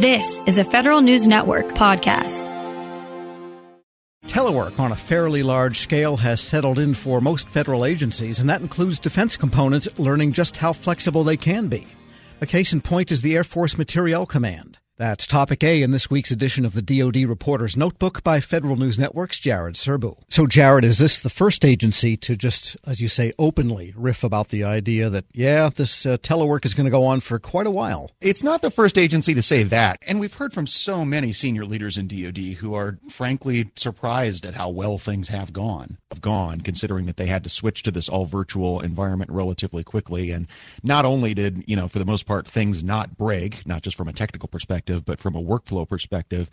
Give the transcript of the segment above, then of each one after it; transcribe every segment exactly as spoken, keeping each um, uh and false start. This is a Federal News Network podcast. Telework on a fairly large scale has settled in for most federal agencies, and that includes defense components learning just how flexible they can be. A case in point is the Air Force Materiel Command. That's topic A in this week's edition of the D O D Reporter's Notebook by Federal News Network's Jared Serbu. So, Jared, is this the first agency to just, as you say, openly riff about the idea that, yeah, this uh, telework is going to go on for quite a while? It's not the first agency to say that. And we've heard from so many senior leaders in D O D who are, frankly, surprised at how well things have gone, have gone, considering that they had to switch to this all-virtual environment relatively quickly. And not only did, you know, for the most part, things not break, not just from a technical perspective, but from a workflow perspective,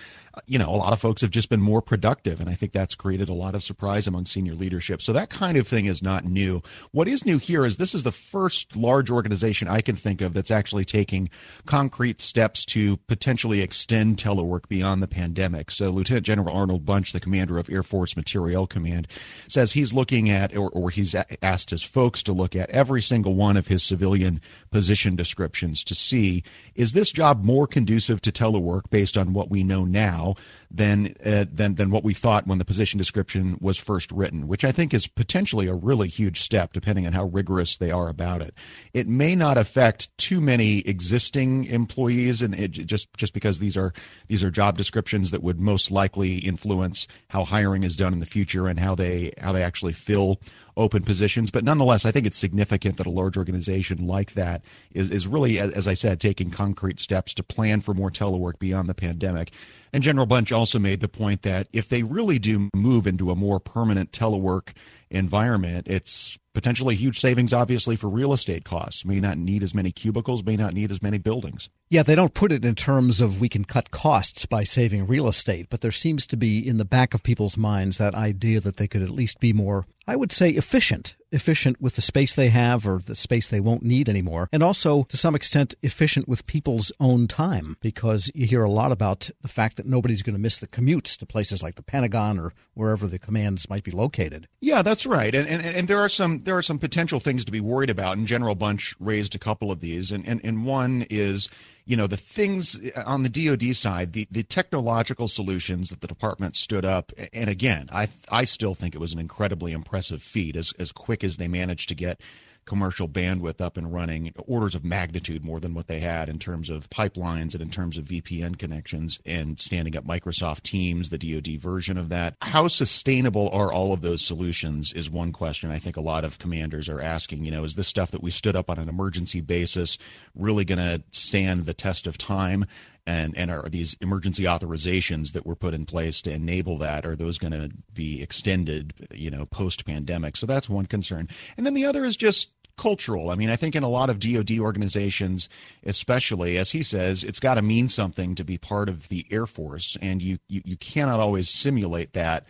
you know, a lot of folks have just been more productive. And I think that's created a lot of surprise among senior leadership. So that kind of thing is not new. What is new here is this is the first large organization I can think of that's actually taking concrete steps to potentially extend telework beyond the pandemic. So Lieutenant General Arnold Bunch, the commander of Air Force Materiel Command, says he's looking at, or, or he's asked his folks to look at every single one of his civilian position descriptions to see, is this job more conducive to telework based on what we know now than, uh, than than what we thought when the position description was first written, which I think is potentially a really huge step, depending on how rigorous they are about it. It may not affect too many existing employees, and it just just because these are these are job descriptions that would most likely influence how hiring is done in the future and how they how they actually fill open positions. But nonetheless, I think it's significant that a large organization like that is is really, as I said, taking concrete steps to plan for more telework beyond the pandemic. And General Bunch also made the point that if they really do move into a more permanent telework environment, it's potentially huge savings, obviously, for real estate costs. May not need as many cubicles, may not need as many buildings. Yeah, they don't put it in terms of we can cut costs by saving real estate, but there seems to be in the back of people's minds that idea that they could at least be more, I would say, efficient, efficient with the space they have or the space they won't need anymore, and also, to some extent, efficient with people's own time, because you hear a lot about the fact that nobody's going to miss the commutes to places like the Pentagon or wherever the commands might be located. Yeah, that's right. And, and, and there are some there are some potential things to be worried about, and General Bunch raised a couple of these, and, and, and one is, you know, the things on the D O D side, the, the technological solutions that the department stood up. And again, I I still think it was an incredibly impressive feat, as, as quick as they managed to get commercial bandwidth up and running, orders of magnitude more than what they had in terms of pipelines and in terms of V P N connections and standing up Microsoft Teams, the D O D version of that. How sustainable are all of those solutions is one question I think a lot of commanders are asking. You know, is this stuff that we stood up on an emergency basis really going to stand the test of time? And and are these emergency authorizations that were put in place to enable that, are those going to be extended, you know, post-pandemic? So that's one concern. And then the other is just cultural. I mean, I think in a lot of D O D organizations, especially, as he says, it's got to mean something to be part of the Air Force, and you you, you cannot always simulate that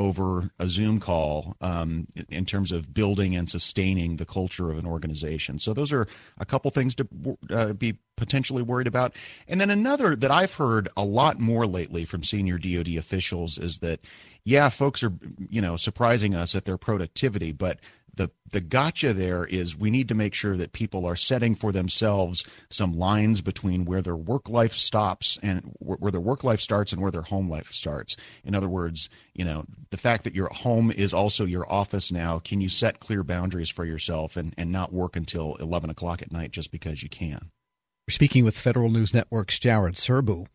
over a Zoom call um, in terms of building and sustaining the culture of an organization. So those are a couple things to uh, be potentially worried about. And then another that I've heard a lot more lately from senior D O D officials is that, yeah, folks are, you know, surprising us at their productivity, but The the gotcha there is we need to make sure that people are setting for themselves some lines between where their work life stops and where their work life starts and where their home life starts. In other words, you know, the fact that your home is also your office now, can you set clear boundaries for yourself and, and not work until eleven o'clock at night just because you can? We're speaking with Federal News Network's Jared Serbu,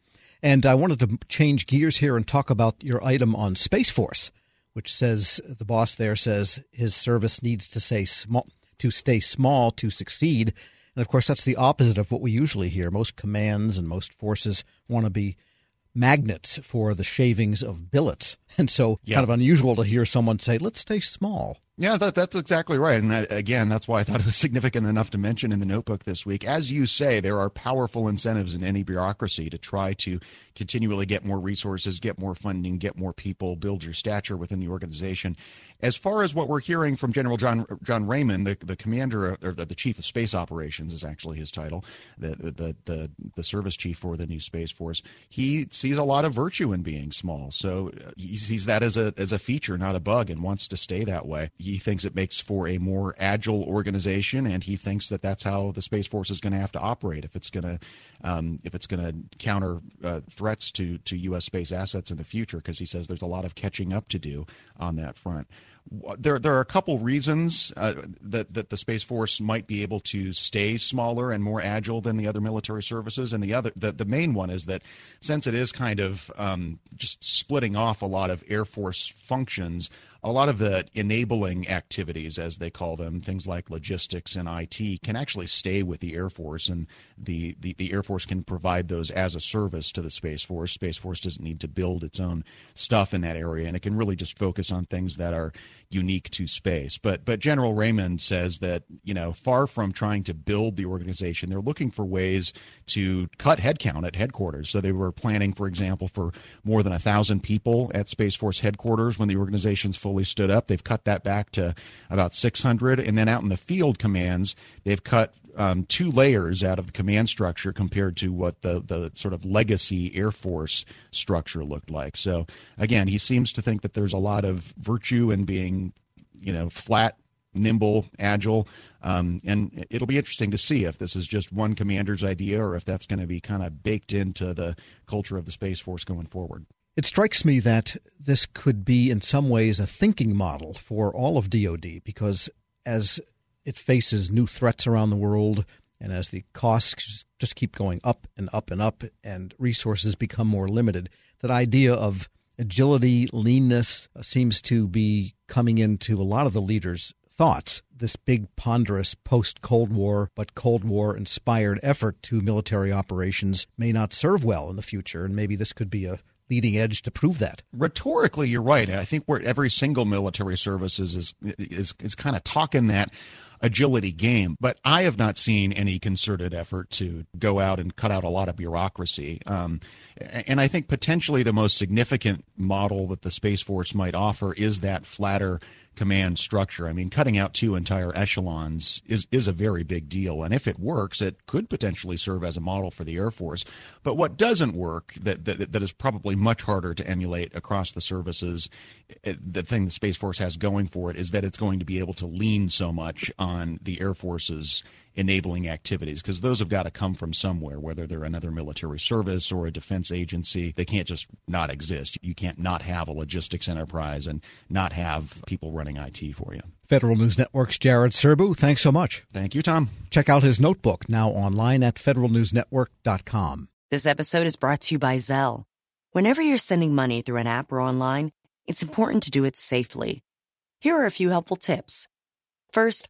and I wanted to change gears here and talk about your item on Space Force, which says the boss there says his service needs to say small to stay small to succeed. And of course, that's the opposite of what we usually hear. Most commands and most forces want to be magnets for the shavings of billets. And so yeah. Kind of unusual to hear someone say, let's stay small. Yeah, that, that's exactly right. And I, again, that's why I thought it was significant enough to mention in the notebook this week. As you say, there are powerful incentives in any bureaucracy to try to continually get more resources, get more funding, get more people, build your stature within the organization. As far as what we're hearing from General John John Raymond, the, the commander, or the, the chief of space operations is actually his title, the, the, the, the service chief for the new Space Force, he sees a lot of virtue in being small. So he sees that as a, as a feature, not a bug, and wants to stay that way. he thinks it makes for a more agile organization, and he thinks that that's how the Space Force is going to have to operate if it's going to um, if it's going to counter uh, threats to to U S space assets in the future, because he says there's a lot of catching up to do on that front. There, there are a couple reasons uh, that that the Space Force might be able to stay smaller and more agile than the other military services, and the other, the, the main one is that since it is kind of um, just splitting off a lot of Air Force functions, a lot of the enabling activities, as they call them, things like logistics and I T, can actually stay with the Air Force, and the, the, the Air Force can provide those as a service to the Space Force. Space Force doesn't need to build its own stuff in that area, and it can really just focus on things that are unique to space. But but General Raymond says that, you know, far from trying to build the organization, they're looking for ways to cut headcount at headquarters. So they were planning, for example, for more than a thousand people at Space Force headquarters when the organization's full stood up. They've cut that back to about six hundred. And then out in the field commands, they've cut um, two layers out of the command structure compared to what the, the sort of legacy Air Force structure looked like. So again, he seems to think that there's a lot of virtue in being, you know, flat, nimble, agile. Um, and it'll be interesting to see if this is just one commander's idea or if that's going to be kind of baked into the culture of the Space Force going forward. It strikes me that this could be in some ways a thinking model for all of DoD, because as it faces new threats around the world and as the costs just keep going up and up and up and resources become more limited, that idea of agility, leanness seems to be coming into a lot of the leaders' thoughts. This big, ponderous post-Cold War, but Cold War-inspired effort to military operations may not serve well in the future, and maybe this could be a leading edge to prove that. Rhetorically, you're right. I think where every single military service is is is, is kind of talking that agility game, but I have not seen any concerted effort to go out and cut out a lot of bureaucracy. Um, and I think potentially the most significant model that the Space Force might offer is that flatter command structure. I mean, cutting out two entire echelons is, is a very big deal. And if it works, it could potentially serve as a model for the Air Force. But what doesn't work, that that, that is probably much harder to emulate across the services, the thing the Space Force has going for it is that it's going to be able to lean so much on the Air Force's enabling activities, because those have got to come from somewhere, whether they're another military service or a defense agency. They can't just not exist. You can't not have a logistics enterprise and not have people running I T for you. Federal News Network's Jared Serbu, thanks so much. Thank you, Tom. Check out his notebook now online at federal news network dot com. This episode is brought to you by Zelle. Whenever you're sending money through an app or online, it's important to do it safely. Here are a few helpful tips. First,